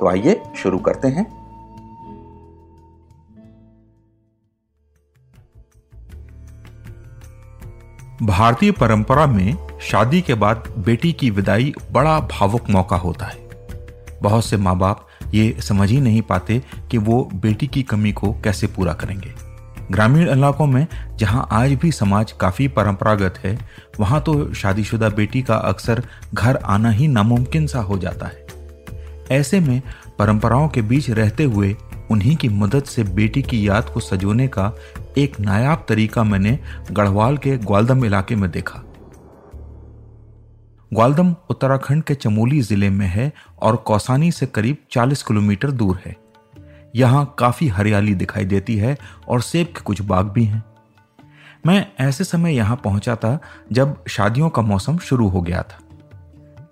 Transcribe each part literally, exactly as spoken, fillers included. तो आइए शुरू करते हैं। भारतीय परंपरा में शादी के बाद बेटी की विदाई बड़ा भावुक मौका होता है। बहुत से माँ बाप ये समझ ही नहीं पाते कि वो बेटी की कमी को कैसे पूरा करेंगे। ग्रामीण इलाकों में जहाँ आज भी समाज काफ़ी परंपरागत है, वहाँ तो शादीशुदा बेटी का अक्सर घर आना ही नामुमकिन सा हो जाता है। ऐसे में परंपराओं के बीच रहते हुए उन्हीं की मदद से बेटी की याद को सजोने का एक नायाब तरीका मैंने गढ़वाल के ग्वालदम इलाके में देखा। ग्वालदम उत्तराखंड के चमोली जिले में है और कौसानी से करीब चालीस किलोमीटर दूर है। यहाँ काफ़ी हरियाली दिखाई देती है और सेब के कुछ बाग भी हैं। मैं ऐसे समय यहाँ पहुँचा था जब शादियों का मौसम शुरू हो गया था।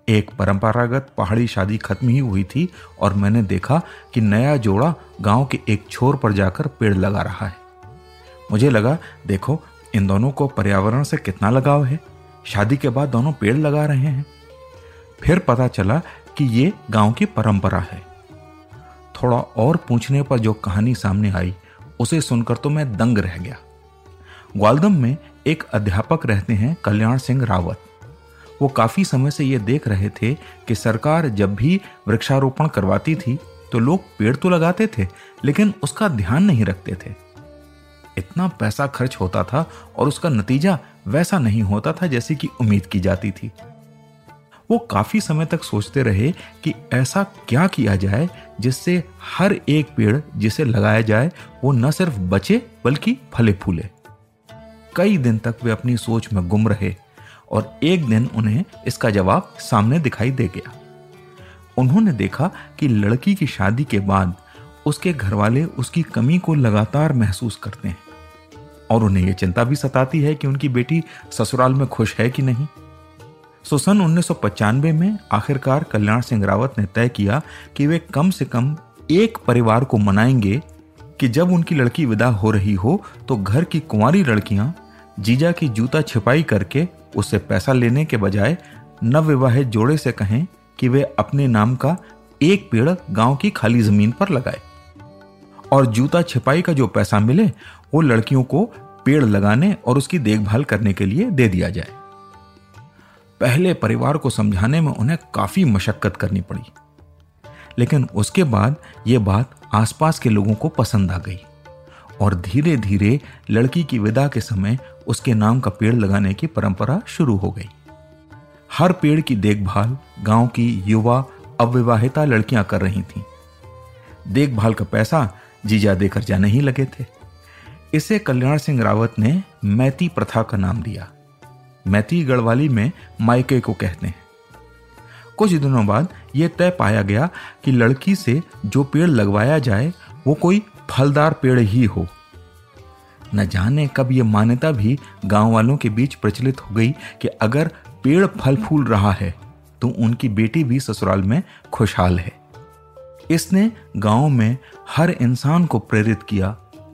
एक परंपरागत पहाड़ी शादी खत्म ही हुई थी और मैंने देखा कि नया जोड़ा गांव के एक छोर पर जाकर पेड़ लगा रहा है। मुझे लगा, देखो इन दोनों को पर्यावरण से कितना लगाव है, शादी के बाद दोनों पेड़ लगा रहे हैं। फिर पता चला कि ये गांव की परंपरा है। थोड़ा और पूछने पर जो कहानी सामने आई उसे सुनकर तो मैं दंग रह गया। ग्वालदम में एक अध्यापक रहते हैं कल्याण सिंह रावत। वो काफ़ी समय से ये देख रहे थे कि सरकार जब भी वृक्षारोपण करवाती थी तो लोग पेड़ तो लगाते थे लेकिन उसका ध्यान नहीं रखते थे। इतना पैसा खर्च होता था और उसका नतीजा वैसा नहीं होता था जैसे कि उम्मीद की जाती थी। वो काफ़ी समय तक सोचते रहे कि ऐसा क्या किया जाए जिससे हर एक पेड़ जिसे लगाया जाए वो न सिर्फ बचे बल्कि फले फूले। कई दिन तक वे अपनी सोच में गुम रहे और एक दिन उन्हें इसका जवाब सामने दिखाई दे गया। उन्होंने देखा कि लड़की की शादी के बाद उसके घरवाले उसकी कमी को लगातार महसूस करते हैं और उन्हें यह चिंता भी सताती है कि उनकी बेटी ससुराल में खुश है कि नहीं। सो सन उन्नीस सौ पचानवे में आखिरकार कल्याण सिंह रावत ने तय किया कि वे कम से कम एक परिवार को मनाएंगे कि जब उनकी लड़की विदा हो रही हो तो घर की कुंवारी लड़कियां जीजा की जूता छिपाई करके उससे पैसा लेने के बजाय नवविवाहित जोड़े से कहें कि वे अपने नाम का एक पेड़ गांव की खाली जमीन पर लगाए और जूता छिपाई का जो पैसा मिले वो लड़कियों को पेड़ लगाने और उसकी देखभाल करने के लिए दे दिया जाए। पहले परिवार को समझाने में उन्हें काफी मशक्कत करनी पड़ी, लेकिन उसके बाद ये बात आसपास के लोगों को पसंद आ गई और धीरे धीरे लड़की की विदा के समय उसके नाम का पेड़ लगाने की परंपरा शुरू हो गई। हर पेड़ की देखभाल गांव की युवा अविवाहिता लड़कियां कर रही थीं। देखभाल का पैसा जीजा देकर जाने ही लगे थे। इसे कल्याण सिंह रावत ने मैती प्रथा का नाम दिया। मैती गढ़वाली में मायके को कहते हैं। कुछ दिनों बाद यह तय पाया गया कि लड़की से जो पेड़ लगवाया जाए वो कोई फलदार पेड़ ही हो। न जाने कब ये मान्यता भी गांव वालों के बीच प्रचलित हो गई कि अगर पेड़ फल फूल रहा है तो उनकी बेटी भी ससुराल में खुशहाल है। इसने गांव में हर इंसान को प्रेरित किया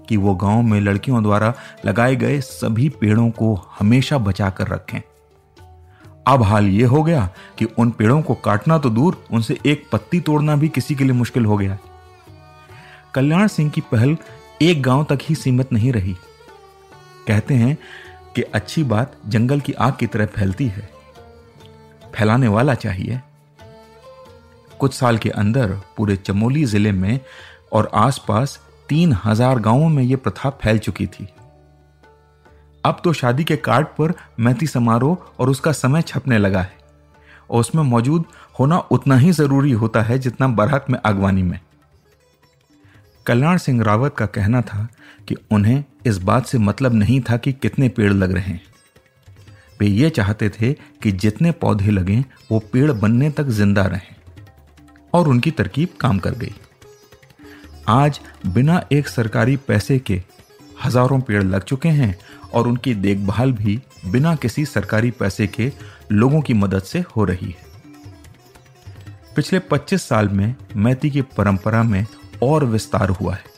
कि वो गांव में लड़कियों द्वारा लगाए गए सभी पेड़ों को हमेशा बचा कर रखें। अब हाल ये हो गया कि उन पेड़ों को काटना तो दूर, उनसे एक पत्ती तोड़ना भी किसी के लिए मुश्किल हो गया। कल्याण सिंह की पहल एक गांव तक ही सीमित नहीं रही। कहते हैं कि अच्छी बात जंगल की आग की तरह फैलती है, फैलाने वाला चाहिए। कुछ साल के अंदर पूरे चमोली जिले में और आसपास तीन हजार गांवों में यह प्रथा फैल चुकी थी। अब तो शादी के कार्ड पर मैती समारोह और उसका समय छपने लगा है और उसमें मौजूद होना उतना ही जरूरी होता है जितना बारात में अगवानी में। कल्याण सिंह रावत का कहना था कि उन्हें इस बात से मतलब नहीं था कि कितने पेड़ लग रहे हैं। वे ये चाहते थे कि जितने पौधे लगें वो पेड़ बनने तक जिंदा रहें, और उनकी तरकीब काम कर गई। आज बिना एक सरकारी पैसे के हजारों पेड़ लग चुके हैं और उनकी देखभाल भी बिना किसी सरकारी पैसे के लोगों की मदद से हो रही है। पिछले पच्चीस साल में मैती की परंपरा में और विस्तार हुआ है।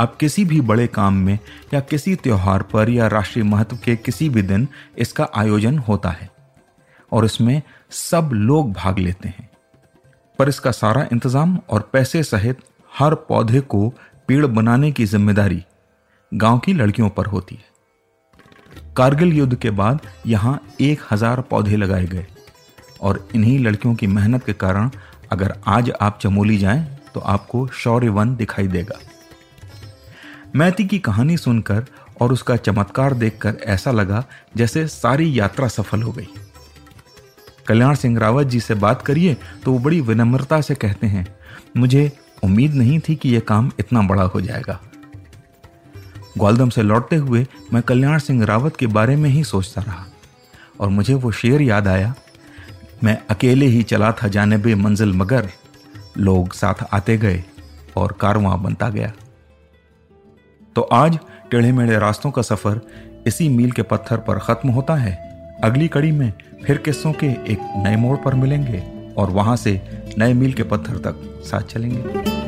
अब किसी भी बड़े काम में या किसी त्योहार पर या राष्ट्रीय महत्व के किसी भी दिन इसका आयोजन होता है और इसमें सब लोग भाग लेते हैं, पर इसका सारा इंतजाम और पैसे सहित हर पौधे को पेड़ बनाने की जिम्मेदारी गांव की लड़कियों पर होती है। कारगिल युद्ध के बाद यहां एक हजार पौधे लगाए गए और इन्हीं लड़कियों की मेहनत के कारण अगर आज आप चमोली जाएं तो आपको शौर्यवन दिखाई देगा। मैती की कहानी सुनकर और उसका चमत्कार देखकर ऐसा लगा जैसे सारी यात्रा सफल हो गई। कल्याण सिंह रावत जी से बात करिए तो वो बड़ी विनम्रता से कहते हैं, मुझे उम्मीद नहीं थी कि यह काम इतना बड़ा हो जाएगा। ग्वालदम से लौटते हुए मैं कल्याण सिंह रावत के बारे में ही सोचता रहा और मुझे वो शेर याद आया, मैं अकेले ही चला था जानिबे मंजिल मगर लोग साथ आते गए और कारवां बनता गया। तो आज टेढ़े मेढ़े रास्तों का सफर इसी मील के पत्थर पर खत्म होता है। अगली कड़ी में फिर किस्सों के एक नए मोड़ पर मिलेंगे और वहां से नए मील के पत्थर तक साथ चलेंगे।